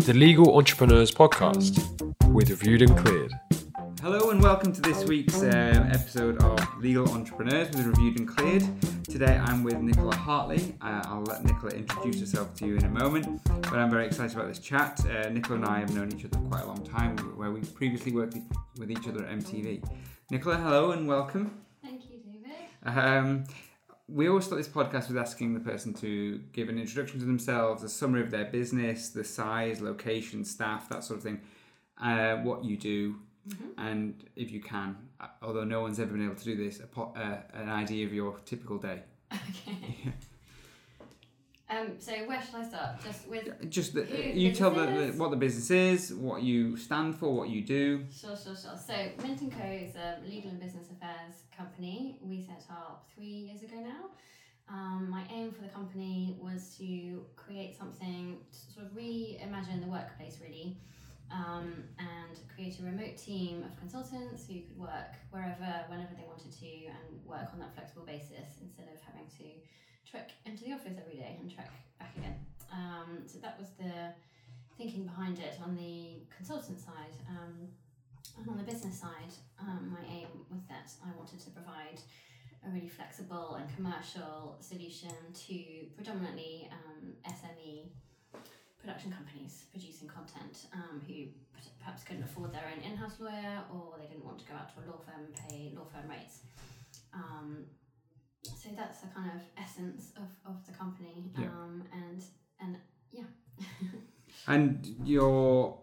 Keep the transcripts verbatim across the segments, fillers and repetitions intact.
The Legal Entrepreneurs Podcast with Reviewed and Cleared. Hello and welcome to this week's um, episode of Legal Entrepreneurs with Reviewed and Cleared. Today I'm with Nicola Hartley. Uh, I'll let Nicola introduce herself to you in a moment, but I'm very excited about this chat. Uh, Nicola and I have known each other for quite a long time, where we previously worked with each other at M T V. Nicola, hello and welcome. Thank you, David. Um, we always start this podcast with asking the person to give an introduction to themselves, a summary of their business, the size, location, staff, that sort of thing, uh, what you do. Mm-hmm. And if you can, although no one's ever been able to do this, a pot, uh, an idea of your typical day. Okay. um. So where shall I start? Just with just the, you tell the, the, what the business is, what you stand for, what you do. Sure, sure, sure. So Mint and Co is a legal and business affairs company. We set up three years ago now. Um, my aim for the company was to create something to sort of reimagine the workplace, really. Um, and create a remote team of consultants who could work wherever, whenever they wanted to, and work on that flexible basis instead of having to trek into the office every day and trek back again. Um, so that was the thinking behind it on the consultant side. Um, and on the business side, um, my aim was that I wanted to provide a really flexible and commercial solution to predominantly um, S M E production companies producing content um, who perhaps couldn't afford their own in-house lawyer, or they didn't want to go out to a law firm and pay law firm rates. Um, so that's the kind of essence of, of the company. Yeah. Um, and and yeah. And you're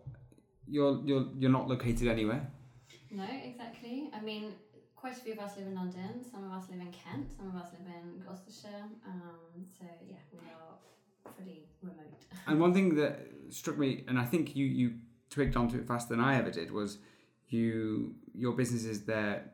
you're you're you're not located anywhere? No, exactly. I mean, quite a few of us live in London, some of us live in Kent, some of us live in Gloucestershire. Um, so yeah, we are pretty remote. And one thing that struck me, and I think you, you twigged onto it faster than I ever did, was you your business is there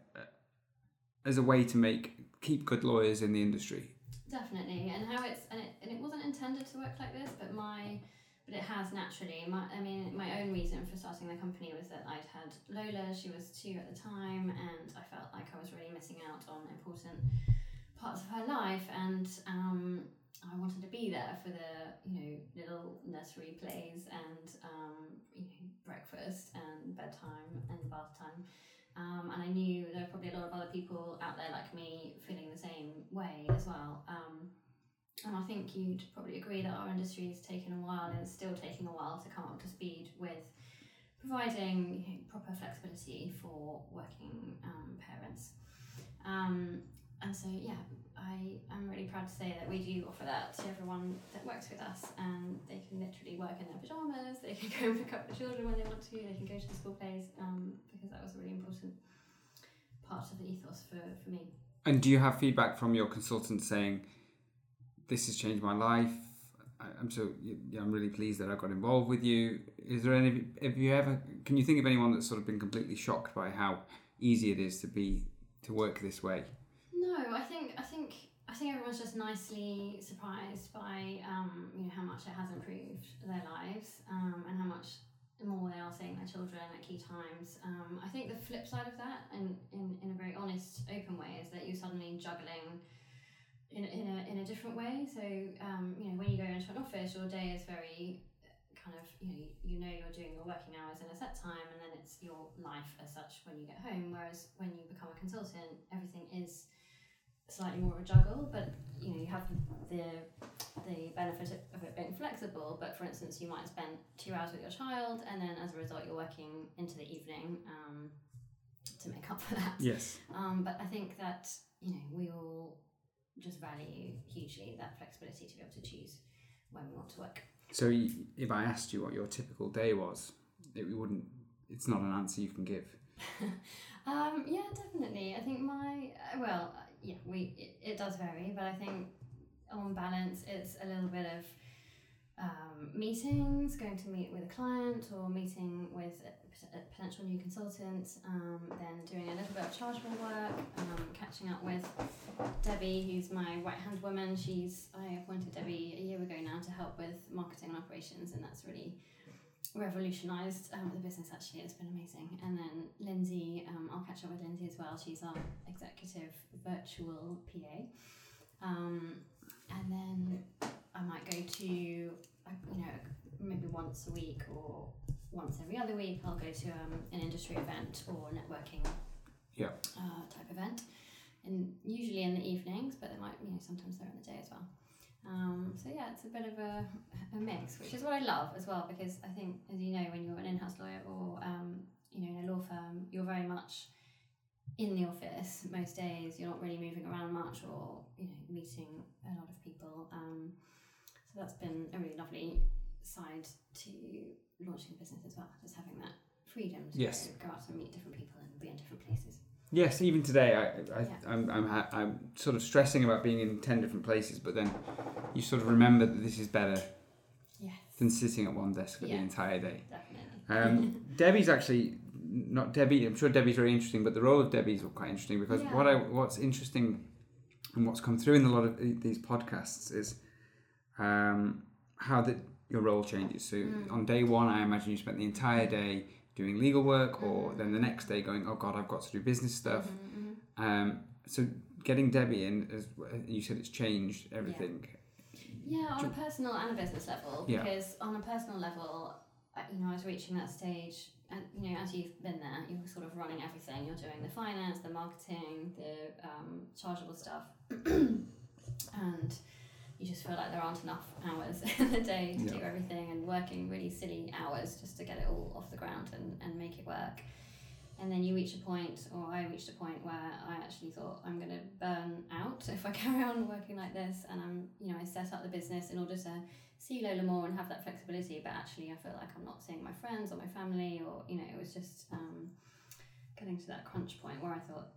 as a way to make keep good lawyers in the industry. Definitely, and how it's and it and it wasn't intended to work like this, but my but it has naturally. My I mean, my own reason for starting the company was that I'd had Lola. She was two at the time, and I felt like I was really missing out on important parts of her life, and um. I wanted to be there for the, you know, little nursery plays and um, you know, breakfast and bedtime and bath time. Um, and I knew there were probably a lot of other people out there like me feeling the same way as well. Um, and I think you'd probably agree that our industry has taken a while and is still taking a while to come up to speed with providing, you know, proper flexibility for working um, parents. Um, and so, yeah. I am really proud to say that we do offer that to everyone that works with us, and they can literally work in their pyjamas, they can go and pick up the children when they want to, they can go to the school plays, um, because that was a really important part of the ethos for, for me. And do you have feedback from your consultants saying, this has changed my life, I, I'm so yeah, I'm really pleased that I got involved with you? Is there any, have you ever, can you think of anyone that's sort of been completely shocked by how easy it is to be, to work this way? No, I think I think I think everyone's just nicely surprised by um, you know, how much it has improved their lives, um, and how much more they are seeing their children at key times. Um, I think the flip side of that, and in, in a very honest, open way, is that you're suddenly juggling in in a in a different way. So um, you know, when you go into an office, your day is very kind of, you know, you know you're doing your working hours in a set time, and then it's your life as such when you get home. Whereas when you become a consultant, everything is slightly more of a juggle, but you know, you have the the benefit of it being flexible. But for instance, you might spend two hours with your child, and then as a result, you're working into the evening um, to make up for that. Yes. Um, but I think that, you know, we all just value hugely that flexibility to be able to choose when we want to work. So if I asked you what your typical day was, it wouldn't. It's not an answer you can give. um, yeah, definitely. I think my uh, well. Yeah, we it, it does vary, but I think on balance it's a little bit of um, meetings, going to meet with a client or meeting with a, a potential new consultant, um, then doing a little bit of chargeable work, um, catching up with Debbie, who's my right-hand woman. She's I appointed Debbie a year ago now to help with marketing and operations, and that's really revolutionised um, the business, actually. It's been amazing. And then Lindsay, um, I'll catch up with Lindsay as well. She's our executive virtual P A. Um, and then once a week or once every other week, I'll go to um, an industry event or networking yeah. uh, type event, and usually in the evenings, but they might, you know, sometimes they're in the day as well. Um, so yeah, it's a bit of a, a mix, which is what I love as well, because I think, as you know, when you're an in-house lawyer or um, you know, in a law firm, you're very much in the office most days. You're not really moving around much, or, you know, meeting a lot of people. Um, so that's been a really lovely side to launching a business as well, just having that freedom to yes. go, go out and meet different people and be in different places. Yes, even today, I, I, yeah. I'm, I'm, ha- I'm sort of stressing about being in ten different places, but then you sort of remember that this is better yes. than sitting at one desk for yeah. the entire day. Definitely. Um, Debbie's actually not Debbie. I'm sure Debbie's very interesting, but the role of Debbie's quite interesting, because yeah. what I, what's interesting and what's come through in a lot of these podcasts is um, how that your role changes. So mm. on day one, I imagine you spent the entire day doing legal work, or then the next day going, oh God, I've got to do business stuff. Mm-hmm, mm-hmm. Um, so getting Debbie in, as you said, it's changed everything. Yeah, yeah on a personal and a business level, because yeah. on a personal level, you know, I was reaching that stage, and, you know, as you've been there, you're sort of running everything. You're doing the finance, the marketing, the um, chargeable stuff, and you just feel like there aren't enough hours in the day to yeah. do everything, and working really silly hours just to get it all off the ground and, and make it work. And then you reach a point, or I reached a point where I actually thought, I'm going to burn out if I carry on working like this. And I'm, you know, I set up the business in order to see Lola more and have that flexibility, but actually I feel like I'm not seeing my friends or my family, or, you know, it was just um, getting to that crunch point where I thought,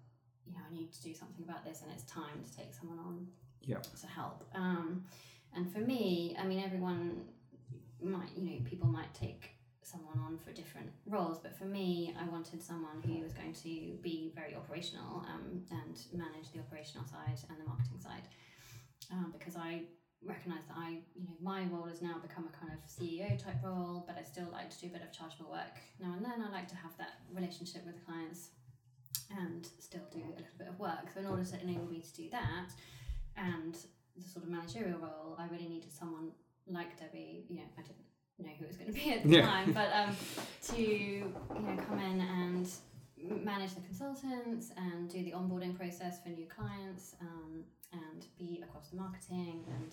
you know, I need to do something about this, and it's time to take someone on. Yeah. To help. Um, and for me, I mean, everyone might, you know, people might take someone on for different roles, but for me, I wanted someone who was going to be very operational um, and manage the operational side and the marketing side, um, because I recognise that I, you know, my role has now become a kind of C E O type role, but I still like to do a bit of chargeable work now and then. I like to have that relationship with the clients and still do a little bit of work. So in order to enable me to do that, and the sort of managerial role, I really needed someone like Debbie. You know, I didn't know who it was going to be at the yeah. time, but um, to, you know, come in and manage the consultants and do the onboarding process for new clients, um, and be across the marketing. And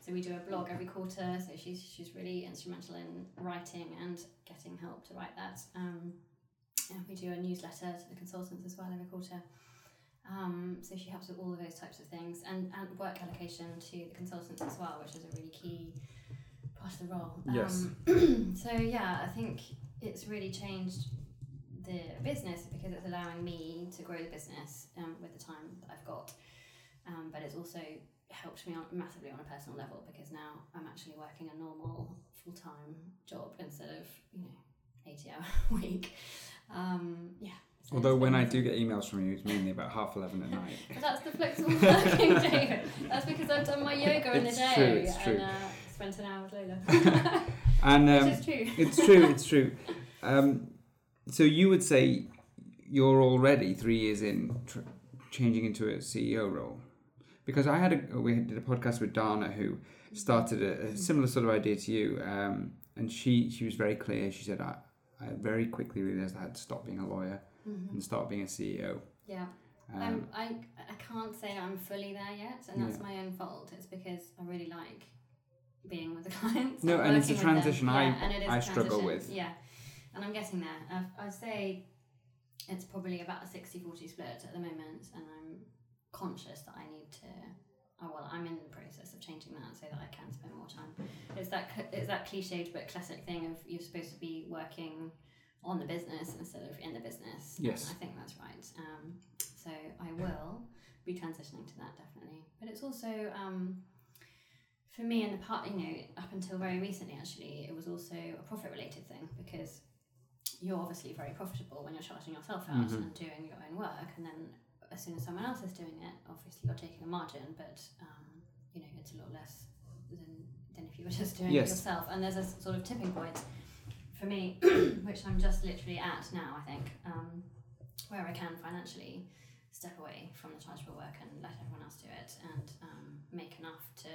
so we do a blog every quarter. So she's she's really instrumental in writing and getting help to write that. Um, and we do a newsletter to the consultants as well every quarter. Um, so she helps with all of those types of things, and, and work allocation to the consultants as well, which is a really key part of the role. Yes. Um, so yeah, I think it's really changed the business, because it's allowing me to grow the business um, with the time that I've got. Um, but it's also helped me on, massively on a personal level, because now I'm actually working a normal full-time job instead of, you know, eighty-hour week. Um, yeah. Although when I do get emails from you, it's mainly about half eleven at night. But that's the flexible working day. That's because I've done my yoga in it's the day true, it's and true. Uh, spent an hour with Lola. And um, which is true. It's true. It's true. Um, so you would say you're already three years in tr- changing into a C E O role, because I had a we did a podcast with Dana, who started a, a similar sort of idea to you, um, and she she was very clear. She said I, I very quickly realised I had to stop being a lawyer. Mm-hmm. And start being a C E O. Yeah, um, um, I I can't say I'm fully there yet, and that's yeah. my own fault. It's because I really like being with the clients. No, and it's a transition I yeah, and it is I struggle with. Yeah, and I'm getting there. I've, I'd say it's probably about a sixty forty split at the moment, and I'm conscious that I need to. Oh well, I'm in the process of changing that so that I can spend more time. It's that it's that cliched but classic thing of you're supposed to be working on the business instead of in the business. Yes. I think that's right. Um, so I will be transitioning to that, definitely. But it's also, um, for me, in the part, you know, up until very recently, actually, it was also a profit-related thing, because you're obviously very profitable when you're charging yourself out mm-hmm. and doing your own work. And then as soon as someone else is doing it, obviously you're taking a margin, but, um, you know, it's a lot less than, than if you were just doing yes. it yourself. And there's a sort of tipping point for me, which I'm just literally at now, I think, um, where I can financially step away from the chargeable work and let everyone else do it, and um, make enough to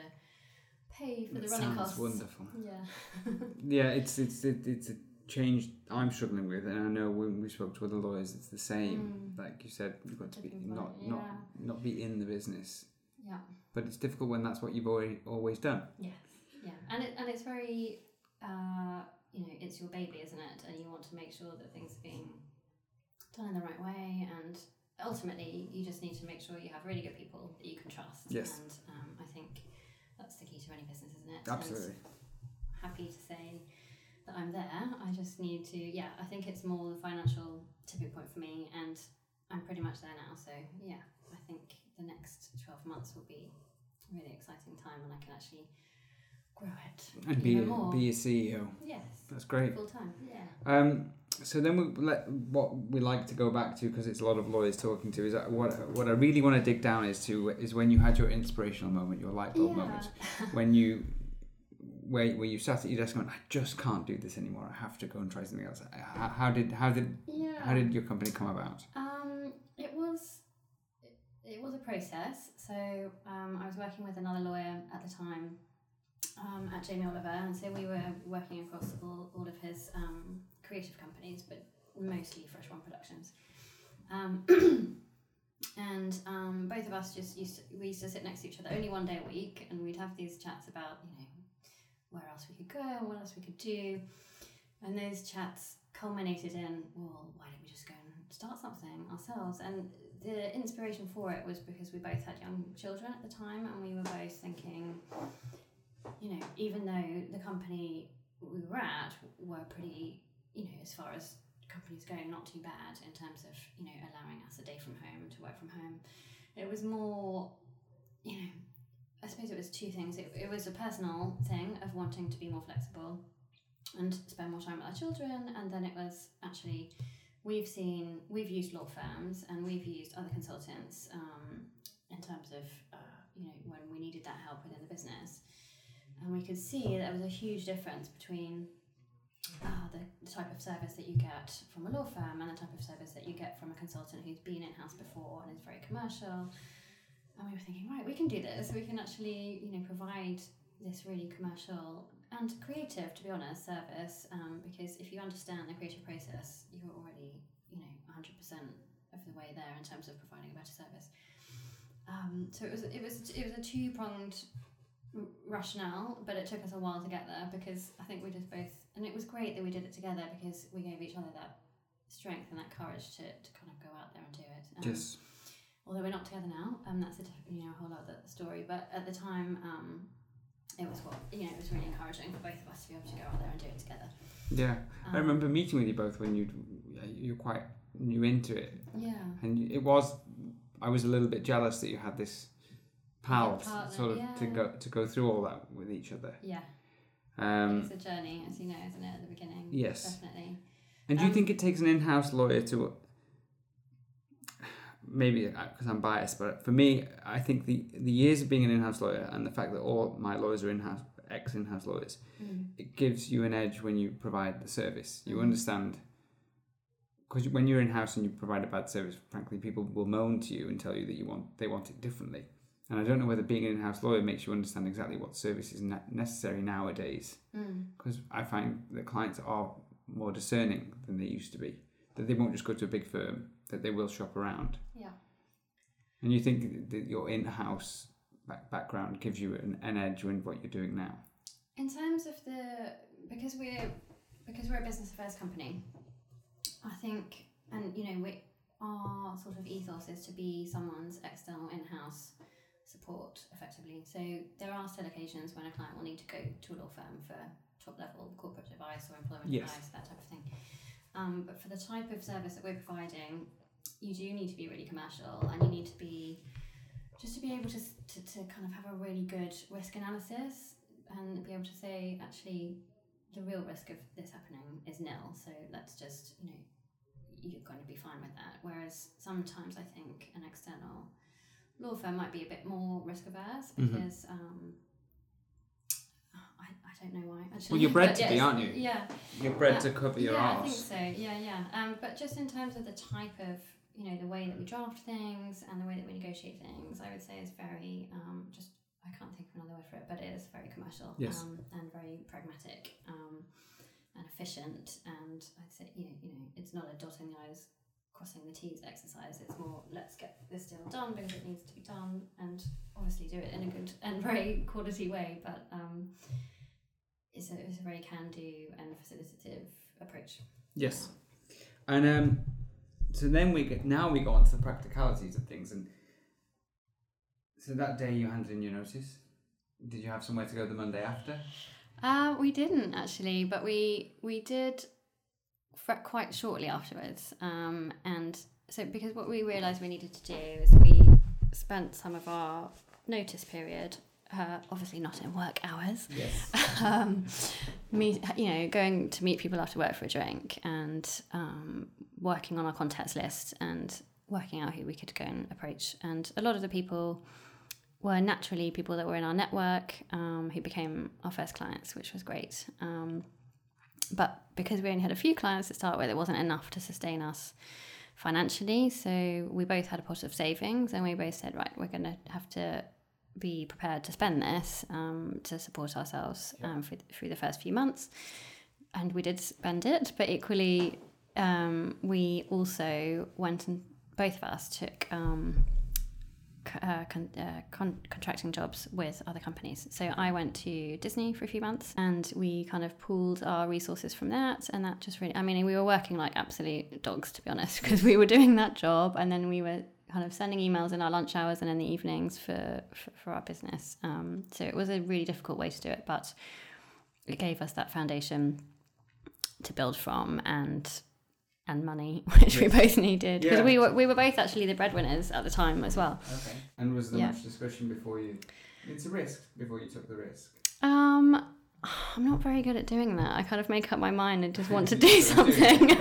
pay for the running costs. Sounds wonderful. Yeah. yeah, it's it's it, it's a change I'm struggling with, and I know when we spoke to other lawyers, it's the same. Mm. Like you said, you've got to be not yeah. not not be in the business. Yeah. But it's difficult when that's what you've already always done. Yeah, yeah, and it and it's very, uh, you know, it's your baby, isn't it? And you want to make sure that things are being done in the right way, and ultimately, you just need to make sure you have really good people that you can trust. Yes. And um, I think that's the key to any business, isn't it? Absolutely. And happy to say that I'm there. I just need to, yeah, I think it's more the financial tipping point for me, and I'm pretty much there now. So, yeah, I think the next twelve months will be a really exciting time when I can actually grow it. And be a, be a C E O. Yes. That's great. Full time, yeah. Um. So then we let, what we like to go back to, because it's a lot of lawyers talking to, is that what what I really want to dig down is to is when you had your inspirational moment, your light bulb yeah. moment, when you where, where you sat at your desk and went, I just can't do this anymore, I have to go and try something else. How, how did how did yeah. how did your company come about? Um, it was it was a process. So um, I was working with another lawyer at the time, um, at Jamie Oliver, and so we were working across all all of his. Um, creative companies, but mostly Fresh One Productions, um, and um, both of us just used to, we used to sit next to each other only one day a week, and we'd have these chats about, you know, where else we could go and what else we could do, and those chats culminated in, well, why don't we just go and start something ourselves? And the inspiration for it was because we both had young children at the time, and we were both thinking, you know, even though the company we were at were pretty, you know, as far as companies go, not too bad in terms of, you know, allowing us a day from home to work from home. It was more, you know, I suppose it was two things. It, it was a personal thing of wanting to be more flexible and spend more time with our children. And then it was actually, we've seen, we've used law firms and we've used other consultants um, in terms of, uh, you know, when we needed that help within the business. And we could see there was a huge difference between Uh, the, the type of service that you get from a law firm and the type of service that you get from a consultant who's been in-house before and is very commercial. And we were thinking, right, we can do this. We can actually, you know, provide this really commercial and creative, to be honest, service. Um, because if you understand the creative process, you're already, you know, one hundred percent of the way there in terms of providing a better service. Um, so it was, it was, it was a two-pronged rationale, but it took us a while to get there, because I think we just both, and it was great that we did it together, because we gave each other that strength and that courage to, to kind of go out there and do it. Um, yes. Although we're not together now, um, that's a you know a whole other story. But at the time, um, it was what you know it was really encouraging for both of us to be able to go out there and do it together. Yeah, um, I remember meeting with you both when you you're quite new into it. Yeah. And it was, I was a little bit jealous that you had this power sort of yeah. to go to go through all that with each other. Yeah. Um, it's a journey, as you know, isn't it, at the beginning? Yes. Definitely. And do um, you think it takes an in-house lawyer to, maybe because I'm biased, but for me, I think the, the years of being an in-house lawyer and the fact that all my lawyers are in-house, ex-in-house lawyers, mm. it gives you an edge when you provide the service. You understand, because when you're in-house and you provide a bad service, frankly, people will moan to you and tell you that you want they want it differently. And I don't know whether being an in-house lawyer makes you understand exactly what service is ne- necessary nowadays. Because mm. I find that clients are more discerning than they used to be. That they won't just go to a big firm, that they will shop around. Yeah. And you think that your in-house back- background gives you an, an edge in what you're doing now? In terms of the... Because we're, because we're a business affairs company, I think... And, you know, we, our sort of ethos is to be someone's external in-house support effectively. So there are still occasions when a client will need to go to a law firm for top level corporate advice or employment yes. advice, that type of thing. Um, but for the type of service that we're providing, you do need to be really commercial, and you need to be, just to be able to to, to kind of have a really good risk analysis and be able to say, actually, the real risk of this happening is nil. So let's just, you know, you're going to be fine with that. Whereas sometimes I think an external law firm might be a bit more risk averse because mm-hmm. um, I, I don't know why. Actually. Well, you're bred to be, aren't you? Yeah. You're bred uh, to cover your yeah, arse. Yeah, I think so. Yeah, yeah. Um, but just in terms of the type of, you know, the way that we draft things and the way that we negotiate things, I would say is very um, just I can't think of another word for it, but it is very commercial, yes. um, and very pragmatic, um, and efficient. And I'd say, you know, you know, it's not a dotting the I's, crossing the T's exercise. It's more, let's get this deal done because it needs to be done, and obviously do it in a good and very quality way. But um, it's a it's a very can-do and facilitative approach. Yes, and um, so then we get now we go on to the practicalities of things. And so that day you handed in your notice, did you have somewhere to go the Monday after? Uh, we didn't actually, but we we did quite shortly afterwards. Um, and so because what we realised we needed to do is we spent some of our notice period, uh, obviously not in work hours, yes. um, meet, you know, going to meet people after work for a drink and um, working on our contacts list and working out who we could go and approach. And a lot of the people were naturally people that were in our network, um, who became our first clients, which was great. Um, but because we only had a few clients to start with, it wasn't enough to sustain us financially. So we both had a pot of savings and we both said, right, we're going to have to be prepared to spend this um, to support ourselves yeah. um, for, through the first few months. And we did spend it, but equally um, we also went and both of us took... Um, Uh, con- uh, con- contracting jobs with other companies. So I went to Disney for a few months and we kind of pooled our resources from that, and that just really, I mean, we were working like absolute dogs, to be honest, because we were doing that job and then we were kind of sending emails in our lunch hours and in the evenings for, for, for our business. Um, so it was a really difficult way to do it, but it gave us that foundation to build from and and money, which yes. we both needed, because yeah. we were we were both actually the breadwinners at the time as well. Okay. And was there yeah. much discussion before you? It's a risk before you took the risk. Um, I'm not very good at doing that. I kind of make up my mind and just want to do something. Do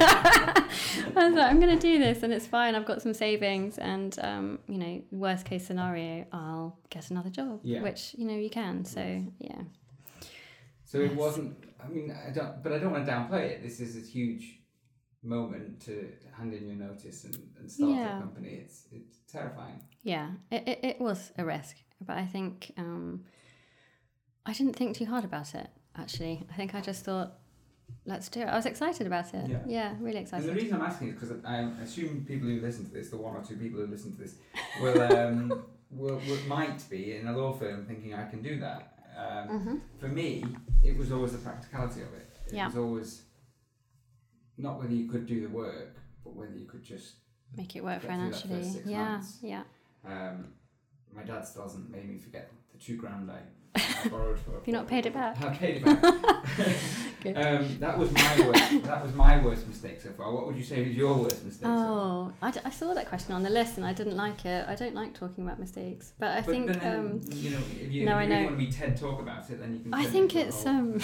I was like, I'm going to do this, and it's fine. I've got some savings, and um, you know, worst case scenario, I'll get another job, yeah. which you know you can. So yes. yeah. So yes. it wasn't. I mean, I don't. But I don't want to downplay it. This is a huge moment to hand in your notice and, and start yeah. a company. It's it's terrifying. Yeah, it, it it was a risk, but I think um, I didn't think too hard about it. Actually, I think I just thought, let's do it. I was excited about it. Yeah, yeah really excited. And the reason I'm asking is because I assume people who listen to this, the one or two people who listen to this, will um will, will might be in a law firm thinking I can do that. Um, mm-hmm. For me, it was always the practicality of it. It yeah. was always. Not whether you could do the work, but whether you could just make it work financially. Yeah, months. yeah. Um, my dad still hasn't made me forget the two grand I, I borrowed for. Have you not paid it back? I paid it back. um, that was my worst. That was my worst mistake so far. What would you say was your worst mistake? Oh, so far? I, d- I saw that question on the list and I didn't like it. I don't like talking about mistakes, but I but, think but, um, um, you know, if you, no, if you really want to be TED Talk about it, then you can. I think it it's um.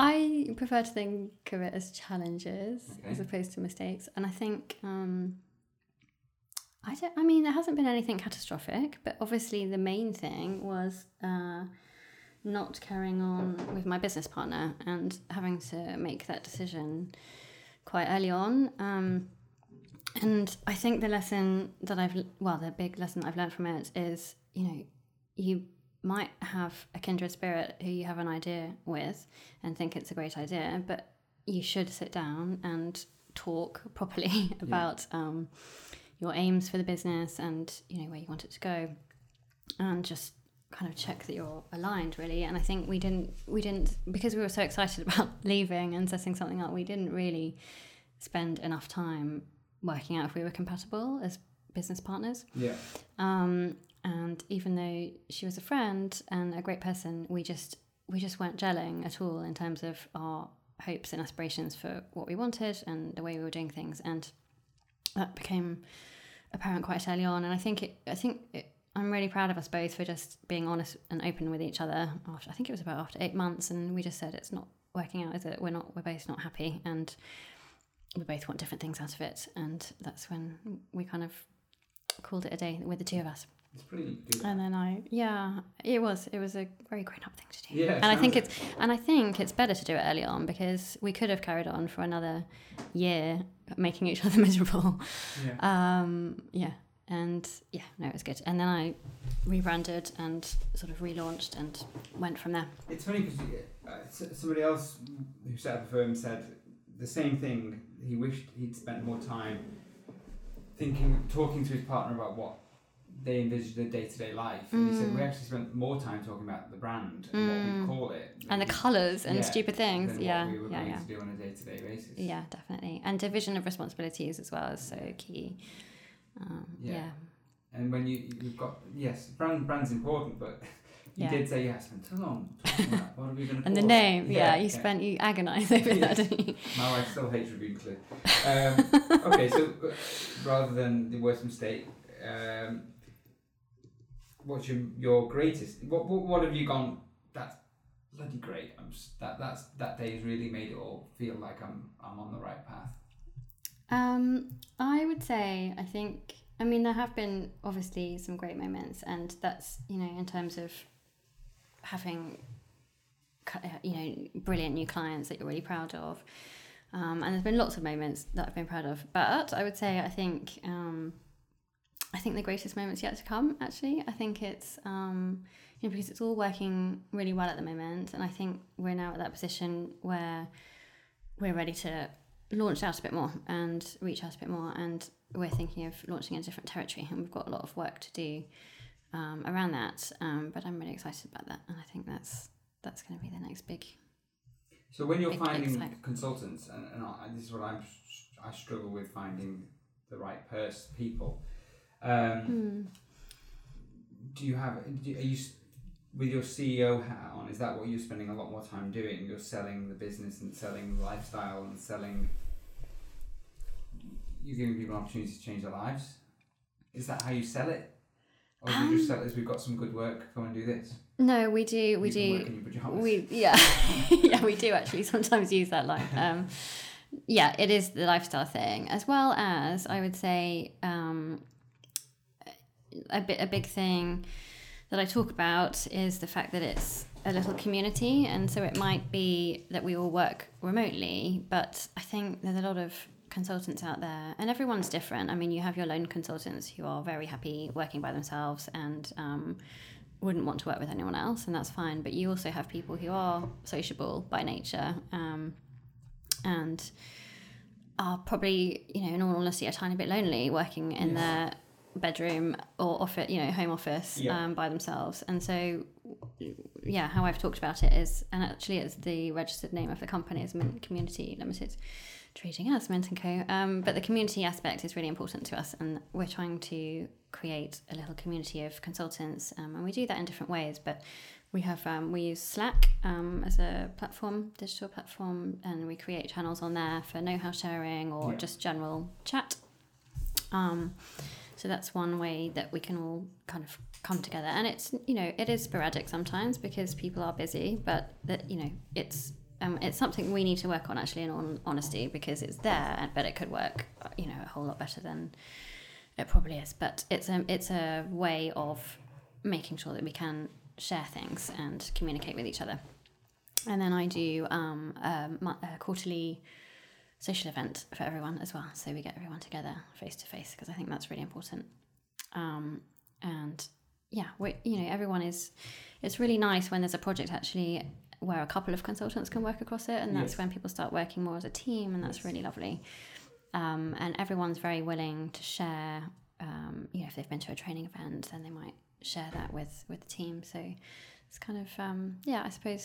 I prefer to think of it as challenges okay. as opposed to mistakes. And I think, um, I don't, I mean, there hasn't been anything catastrophic, but obviously the main thing was uh, not carrying on with my business partner and having to make that decision quite early on. Um, and I think the lesson that I've, well, the big lesson I've learned from it is, you know, you might have a kindred spirit who you have an idea with and think it's a great idea, but you should sit down and talk properly about yeah. um, your aims for the business and, you know, where you want it to go, and just kind of check that you're aligned, really. And I think we didn't, we didn't, because we were so excited about leaving and setting something up, we didn't really spend enough time working out if we were compatible as business partners. Yeah. Um, and even though she was a friend and a great person, we just we just weren't gelling at all in terms of our hopes and aspirations for what we wanted and the way we were doing things. And that became apparent quite early on. And I think it, I think it, I'm really proud of us both for just being honest and open with each other. After, I think it was about after eight months, and we just said, it's not working out, is it? We're not. We're both not happy, and we both want different things out of it. And that's when we kind of called it a day with the two of us. It's pretty good. And then I, yeah, it was, it was a very grown-up thing to do. Yeah, and I think it's, and I think it's better to do it early on, because we could have carried on for another year making each other miserable. Yeah. Um, yeah. And yeah, no, it was good. And then I rebranded and sort of relaunched and went from there. It's funny because uh, somebody else who set up a firm said the same thing. He wished he'd spent more time thinking, talking to his partner about what they envisaged their day-to-day life. And mm. he said, we actually spent more time talking about the brand and mm. what we call it. And the colours and yeah, stupid things. Than yeah, what we were yeah, going yeah. to do on a day-to-day basis. Yeah, definitely. And division of responsibilities as well is so key. Um, yeah. yeah, and when you you've got yes, brand brand's important, but you yeah. did say you yeah, spent too long. What are we going to? And the name, yeah, yeah you yeah. spent you agonised over yes. that, didn't you? My wife still hates Reviewed and Cleared. Um, okay, so uh, rather than the worst mistake, um, what's your your greatest? What what what have you gone? That's bloody great. I'm just, that that's that day has really made it all feel like I'm I'm on the right path. Um, I would say, I think, I mean, there have been obviously some great moments, and that's, you know, in terms of having, you know, brilliant new clients that you're really proud of. Um, and there's been lots of moments that I've been proud of, but I would say, I think, um, I think the greatest moment's yet to come, actually. I think it's, um, you know, because it's all working really well at the moment. And I think we're now at that position where we're ready to launch out a bit more and reach out a bit more, and we're thinking of launching in a different territory, and we've got a lot of work to do um, around that, um, but I'm really excited about that, and I think that's that's going to be the next big. So when you're big, finding exciting. Consultants, and, and I, this is what I'm I struggle with, finding the right person, people. Um, mm. Do you have do, are you with your C E O hat on, is that what you're spending a lot more time doing? You're selling the business and selling the lifestyle and selling... You're giving people opportunities to change their lives? Is that how you sell it? Or do um, you just sell it as, we've got some good work, come and do this? No, we do. We do. We yeah. yeah, we do actually sometimes use that line. Um, yeah, it is the lifestyle thing. As well as, I would say, um, a bit, a big thing... that I talk about is the fact that it's a little community, and so it might be that we all work remotely, but I think there's a lot of consultants out there, and everyone's different. I mean, you have your lone consultants who are very happy working by themselves and um, wouldn't want to work with anyone else, and that's fine, but you also have people who are sociable by nature um, and are probably, you know, in all honesty, a tiny bit lonely working in yeah. their bedroom or office, you know, home office yeah. um, by themselves. And so yeah how I've talked about it is, and actually it's the registered name of the company is Mint Community Limited, treating us Mint and Co, um, but the community aspect is really important to us, and we're trying to create a little community of consultants, um, and we do that in different ways, but we have um, we use Slack um, as a platform, digital platform, and we create channels on there for know-how sharing or yeah. just general chat. um So that's one way that we can all kind of come together. And it's, you know, it is sporadic sometimes because people are busy, but that, you know, it's um, it's something we need to work on, actually, in all honesty, because it's there, but it could work, you know, a whole lot better than it probably is. But it's a, it's a way of making sure that we can share things and communicate with each other. And then I do um, a, a quarterly... social event for everyone as well, so we get everyone together face to face, because I think that's really important. Um, and yeah, we you know everyone is. It's really nice when there's a project actually where a couple of consultants can work across it, and that's yes. when people start working more as a team, and that's yes. really lovely. Um, and everyone's very willing to share. Um, you know, if they've been to a training event, then they might share that with with the team. So it's kind of um, yeah, I suppose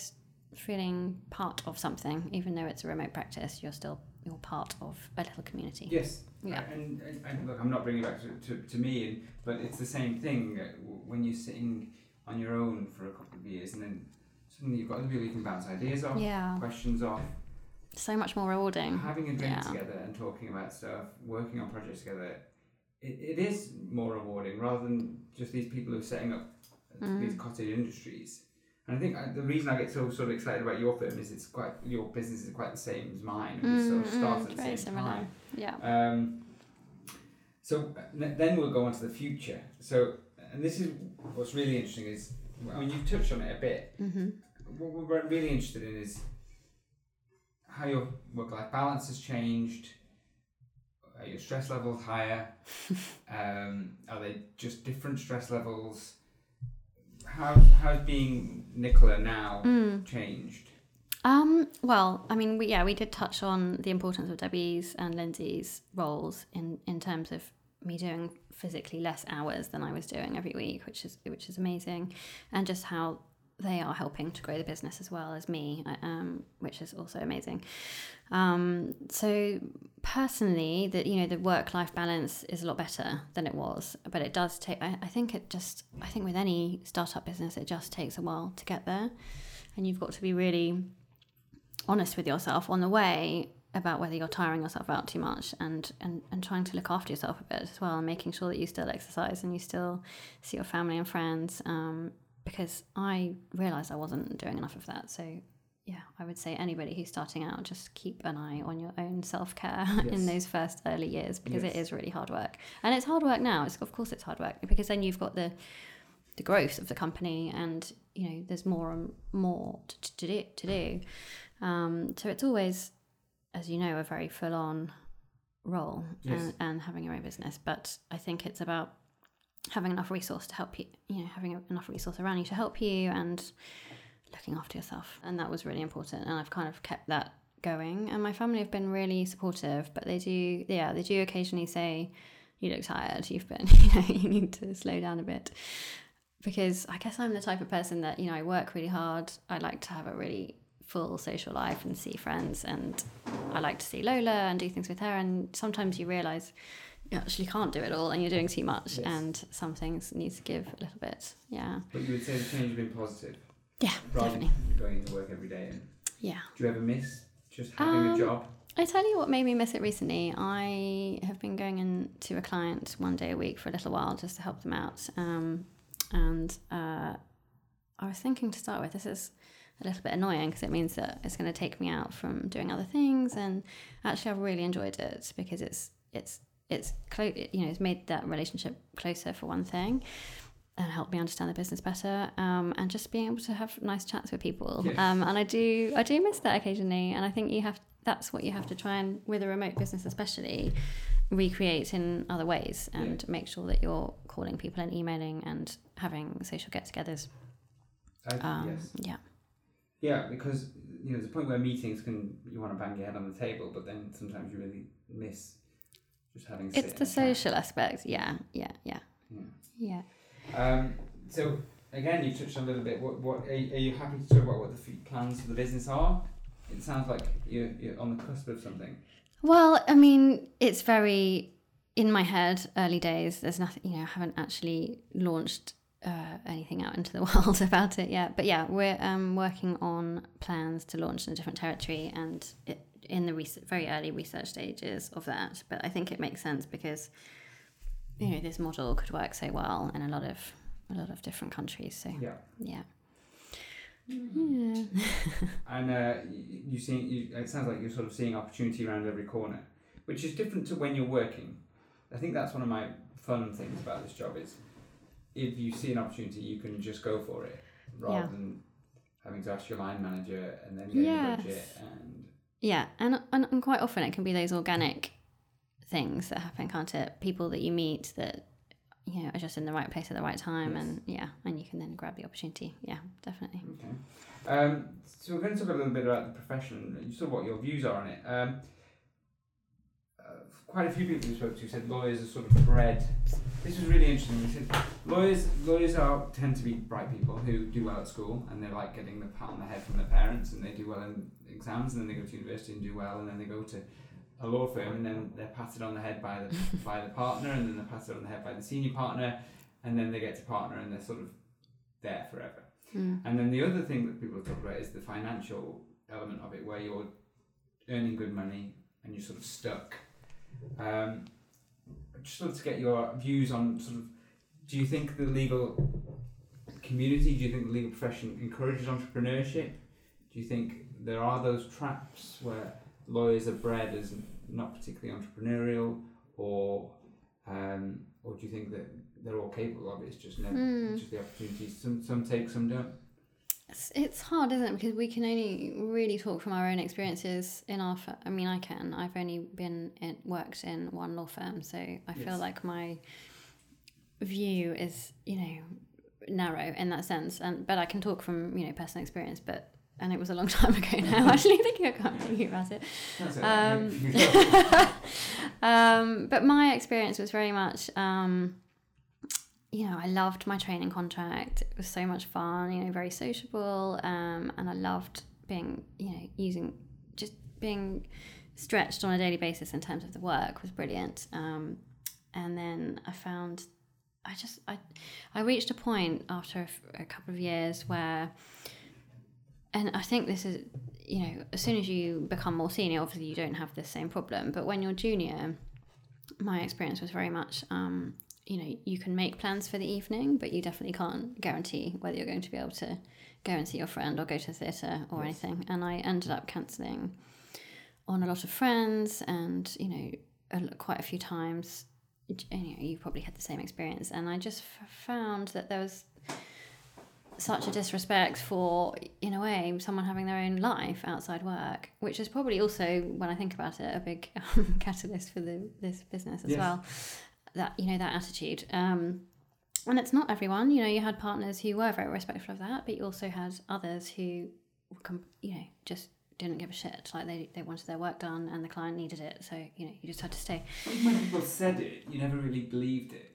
feeling part of something, even though it's a remote practice, you're still. You're part of a little community. Yes. Yeah. And, and, and look, I'm not bringing it back to, to, to me, and, but it's the same thing when you're sitting on your own for a couple of years, and then suddenly you've got other people you can bounce ideas off, yeah. questions off. So much more rewarding. Having a drink yeah. together and talking about stuff, working on projects together, it, it is more rewarding rather than just these people who are setting up mm. these cottage industries. And I think I, the reason I get so sort of excited about your firm is it's quite, your business is quite the same as mine, and we sort of start mm, at the same similar. time. Yeah. Um, so then we'll go on to the future. So, and this is what's really interesting is, I mean, you've touched on it a bit. Mm-hmm. What we're really interested in is how your work-life balance has changed, Are your stress levels higher? um, are they just different stress levels? How how's being Nicola now mm. changed? Um, well, I mean, we yeah, we did touch on the importance of Debbie's and Lindsay's roles in, in terms of me doing physically less hours than I was doing every week, which is which is amazing, and just how they are helping to grow the business as well as me, um, which is also amazing. Um, so personally, that you know, the work-life balance is a lot better than it was, but it does take. I, I think it just. I think with any startup business, it just takes a while to get there, and you've got to be really honest with yourself on the way about whether you're tiring yourself out too much, and, and, and trying to look after yourself a bit as well, and making sure that you still exercise and you still see your family and friends, um, because I realised I wasn't doing enough of that. So, yeah, I would say anybody who's starting out, just keep an eye on your own self-care yes. in those first early years, because yes. it is really hard work. And it's hard work now. It's, of course it's hard work, because then you've got the the growth of the company, and, you know, there's more and more to, to do. To do. Um, so it's always, as you know, a very full-on role yes. and, and having your own business. But I think it's about having enough resource to help you, you know, having enough resource around you to help you, and looking after yourself. And that was really important. And I've kind of kept that going. And my family have been really supportive, but they do, yeah, they do occasionally say, you look tired, you've been, you know, you need to slow down a bit. Because I guess I'm the type of person that, you know, I work really hard. I like to have a really full social life and see friends, and I like to see Lola and do things with her. And sometimes you realise you actually can't do it all, and you're doing too much, yes. and some things need to give a little bit. Yeah. But you would say the change has been positive. Yeah, rather definitely. Than going into work every day. And yeah. Do you ever miss just having um, a job? I tell you what made me miss it recently. I have been going in to a client one day a week for a little while just to help them out. Um, and uh, I was thinking to start with, this is a little bit annoying because it means that it's going to take me out from doing other things, and actually I've really enjoyed it because it's it's it's clo- you know, it's made that relationship closer for one thing, and helped me understand the business better, um, and just being able to have nice chats with people. Yes. Um, and I do I do miss that occasionally, and I think you have that's what you have to try and, with a remote business especially, recreate in other ways, and yeah. make sure that you're calling people and emailing and having social get-togethers. I, um, yes. Yeah. Yeah, because you know, there's a point where meetings can, you want to bang your head on the table, but then sometimes you really miss just having. It's the social time. aspect. Yeah, yeah, yeah, yeah. yeah. Um, so again, you touched on a little bit. What, what are, are you happy to talk about? What the plans for the business are? It sounds like you're, you're on the cusp of something. Well, I mean, it's very in my head. Early days. There's nothing. You know, I haven't actually launched Uh, anything out into the world about it yet, but yeah, we're um, working on plans to launch in a different territory, and it, in the research, very early research stages of that. But I think it makes sense because, you know, this model could work so well in a lot of a lot of different countries. So yeah, yeah, mm-hmm. yeah. And uh, you seeing, you, it sounds like you're sort of seeing opportunity around every corner, which is different to when you're working. I think that's one of my fun things about this job is, if you see an opportunity, you can just go for it rather yeah. than having to ask your line manager and then get yes. your budget. And yeah, and, and and quite often it can be those organic things that happen, can't it? People that you meet that, you know, are just in the right place at the right time, yes. and yeah, and you can then grab the opportunity. Yeah, definitely. Okay. Um, so we're going to talk a little bit about the profession and sort of what your views are on it. Um, uh, quite a few people we spoke to said lawyers are sort of bred. This is really interesting. Lawyers, lawyers are tend to be bright people who do well at school, and they like getting the pat on the head from their parents, and they do well in exams, and then they go to university and do well, and then they go to a law firm, and then they're patted on the head by the by the partner, and then they're patted on the head by the senior partner, and then they get to partner, and they're sort of there forever. Mm. And then the other thing that people talk about is the financial element of it, where you're earning good money and you're sort of stuck. Um, Just sort of to get your views on sort of, do you think the legal community, do you think the legal profession encourages entrepreneurship? Do you think there are those traps where lawyers are bred as not particularly entrepreneurial, or um, or do you think that they're all capable of it? It's just never, mm. just the opportunities. Some some take, some don't. it's hard, isn't it? Because we can only really talk from our own experiences in our firm. I mean, I can. I've only been in, worked in one law firm, so I yes. feel like my view is, you know, narrow in that sense. And but I can talk from, you know, personal experience. But and it was a long time ago now. Actually, thinking I can't think about it. Um, um, but my experience was very much. Um, You know, I loved my training contract. It was so much fun, you know, very sociable. Um, and I loved being, you know, using, just being stretched on a daily basis in terms of the work was brilliant. Um, and then I found, I just, I, I reached a point after a, a couple of years where, and I think this is, you know, as soon as you become more senior, obviously you don't have this same problem. But when you're junior, my experience was very much, um, you know, you can make plans for the evening, but you definitely can't guarantee whether you're going to be able to go and see your friend or go to the theatre or yes. anything. And I ended up cancelling on a lot of friends and, you know, a, quite a few times. Anyway, you probably had the same experience. And I just f- found that there was such a disrespect for, in a way, someone having their own life outside work, which is probably also, when I think about it, a big um, catalyst for the, this business as yes. well. That, you know, that attitude. Um, and it's not everyone, you know, you had partners who were very respectful of that, but you also had others who, you know, just didn't give a shit. Like they, they wanted their work done and the client needed it. So, you know, you just had to stay. When people said it, you never really believed it.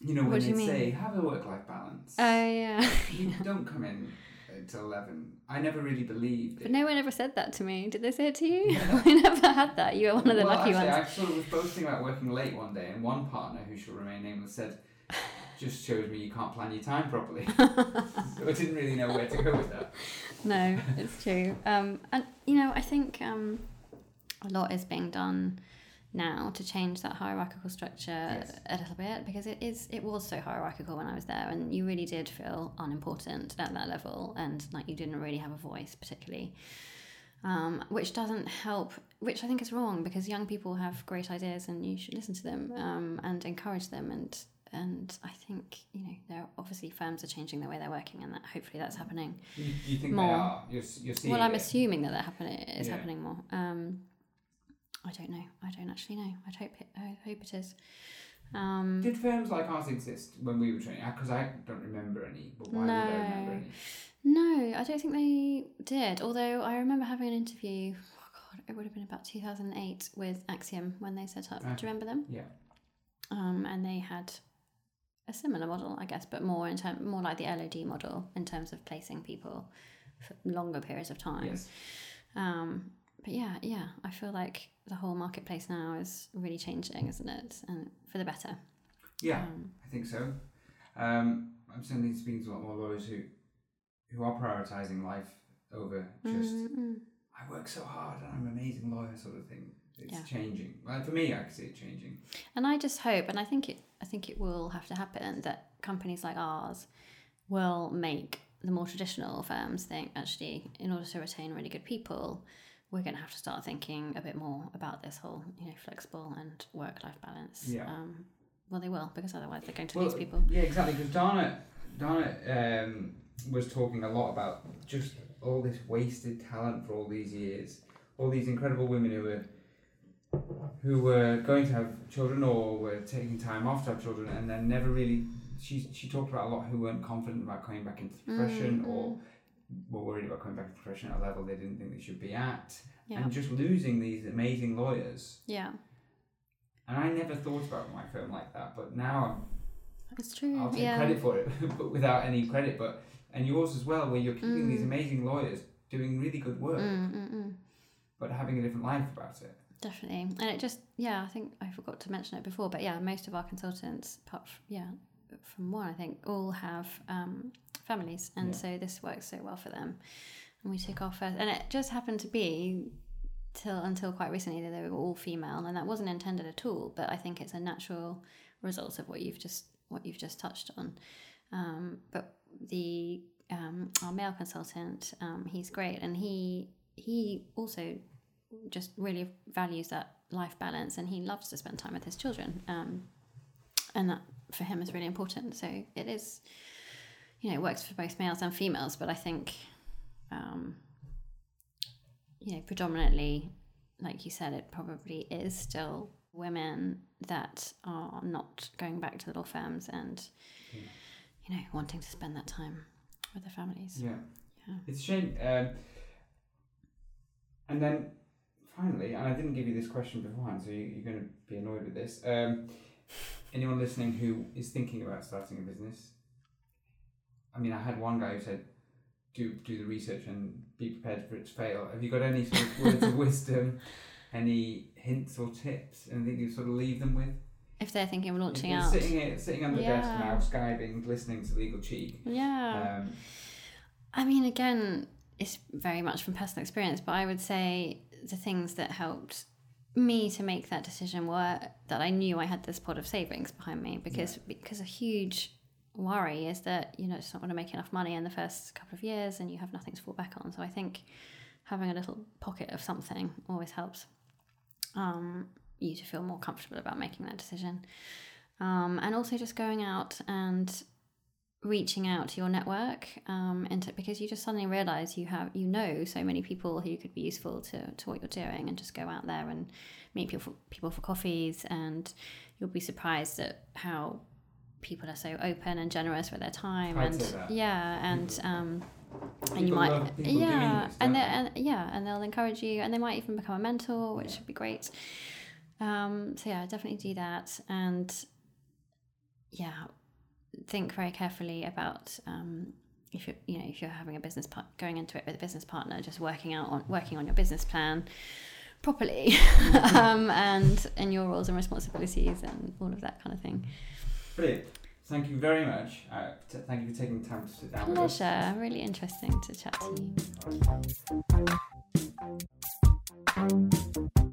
You know, when what do you mean? Say, have a work-life balance. Oh, uh, yeah. You yeah. don't come in until eleven. I never really believed it. But no one ever said that to me. Did they say it to you? Yeah. I never had that. You were one of the well, lucky actually, ones. I sort of was boasting about working late one day, and one partner, who shall remain nameless, said, just shows me you can't plan your time properly. So I didn't really know where to go with that. No, it's true. Um, and, you know, I think um, a lot is being done now to change that hierarchical structure yes. a little bit, because it is it was so hierarchical when I was there, and you really did feel unimportant at that level, and like you didn't really have a voice particularly, um, which doesn't help, which I think is wrong, because young people have great ideas and you should listen to them um, and encourage them, and and I think, you know, there are obviously firms are changing the way they're working, and that hopefully that's happening. You, you think more. They are? You're, you're seeing well, I'm it. Assuming that that happen is yeah. happening more. Um, I don't know. I don't actually know. I'd hope it, I hope it is. Um, Did firms like ours exist when we were training? Because I don't remember any. But why no, would I remember any? No, I don't think they did. Although I remember having an interview, oh God, it would have been about two thousand eight with Axiom when they set up. Okay. Do you remember them? Yeah. Um, and they had a similar model, I guess, but more in term, more like the L O D model in terms of placing people for longer periods of time. Yes. Um, but yeah, yeah, I feel like the whole marketplace now is really changing, isn't it? And for the better. Yeah, um, I think so. Um, I'm certainly speaking to a lot more lawyers who, who are prioritising life over just, mm-hmm. I work so hard and I'm an amazing lawyer sort of thing. It's yeah. changing. Well, for me, I can see it changing. And I just hope, and I think it, I think it will have to happen, that companies like ours will make the more traditional firms think, actually, in order to retain really good people, we're going to have to start thinking a bit more about this whole, you know, flexible and work-life balance. Yeah. Um, well, they will, because otherwise they're going to well, lose people. Yeah, exactly. Because Donna, Donna um, was talking a lot about just all this wasted talent for all these years, all these incredible women who were who were going to have children or were taking time off to have children, and then never really. She she talked about a lot who weren't confident about coming back into profession mm-hmm. or. were worried about coming back to the profession at a level they didn't think they should be at yeah. and just losing these amazing lawyers. Yeah. And I never thought about my firm like that, but now I'm... It's true, I'll take yeah. credit for it, but without any credit. But and yours as well, where you're keeping mm. these amazing lawyers doing really good work, mm, mm, mm. but having a different life about it. Definitely. And it just, yeah, I think I forgot to mention it before, but yeah, most of our consultants, apart from, yeah, from one, I think, all have... Um, families, and yeah. so this works so well for them, and we took our first, and it just happened to be till until quite recently that they were all female, and that wasn't intended at all, but I think it's a natural result of what you've just what you've just touched on. Um, but the um, our male consultant, um, he's great, and he he also just really values that life balance, and he loves to spend time with his children, um, and that for him is really important. So it is. you know, works for both males and females, but I think, um, you know, predominantly, like you said, it probably is still women that are not going back to the law firms and, yeah. you know, wanting to spend that time with their families. Yeah. yeah. It's a shame. Um, and then finally, and I didn't give you this question beforehand, so you, you're going to be annoyed with this. Um, anyone listening who is thinking about starting a business, I mean, I had one guy who said, do do the research and be prepared for it to fail. Have you got any sort of words of wisdom, any hints or tips, anything you sort of leave them with? If they're thinking of launching out. Sitting here, sitting on the yeah. desk now, Skyping, listening to Legal Cheek. Yeah. Um, I mean, again, it's very much from personal experience, but I would say the things that helped me to make that decision were that I knew I had this pot of savings behind me, because yeah. because a huge... worry is that, you know, it's not going to make enough money in the first couple of years and you have nothing to fall back on. So I think having a little pocket of something always helps um, you to feel more comfortable about making that decision. Um, and also just going out and reaching out to your network, um, and to, because you just suddenly realise you have, you know, so many people who could be useful to, to what you're doing, and just go out there and meet people for, people for coffees, and you'll be surprised at how people are so open and generous with their time. I'd and yeah and um people and you might yeah and they and yeah and they'll encourage you, and they might even become a mentor, which yeah. would be great. Um so yeah, definitely do that, and yeah think very carefully about um if you you know if you're having a business part, going into it with a business partner, just working out on working on your business plan properly um and and your roles and responsibilities and all of that kind of thing. Brilliant. Thank you very much. Uh, t- thank you for taking the time to sit down Pleasure. with us. Pleasure. Really interesting to chat to you.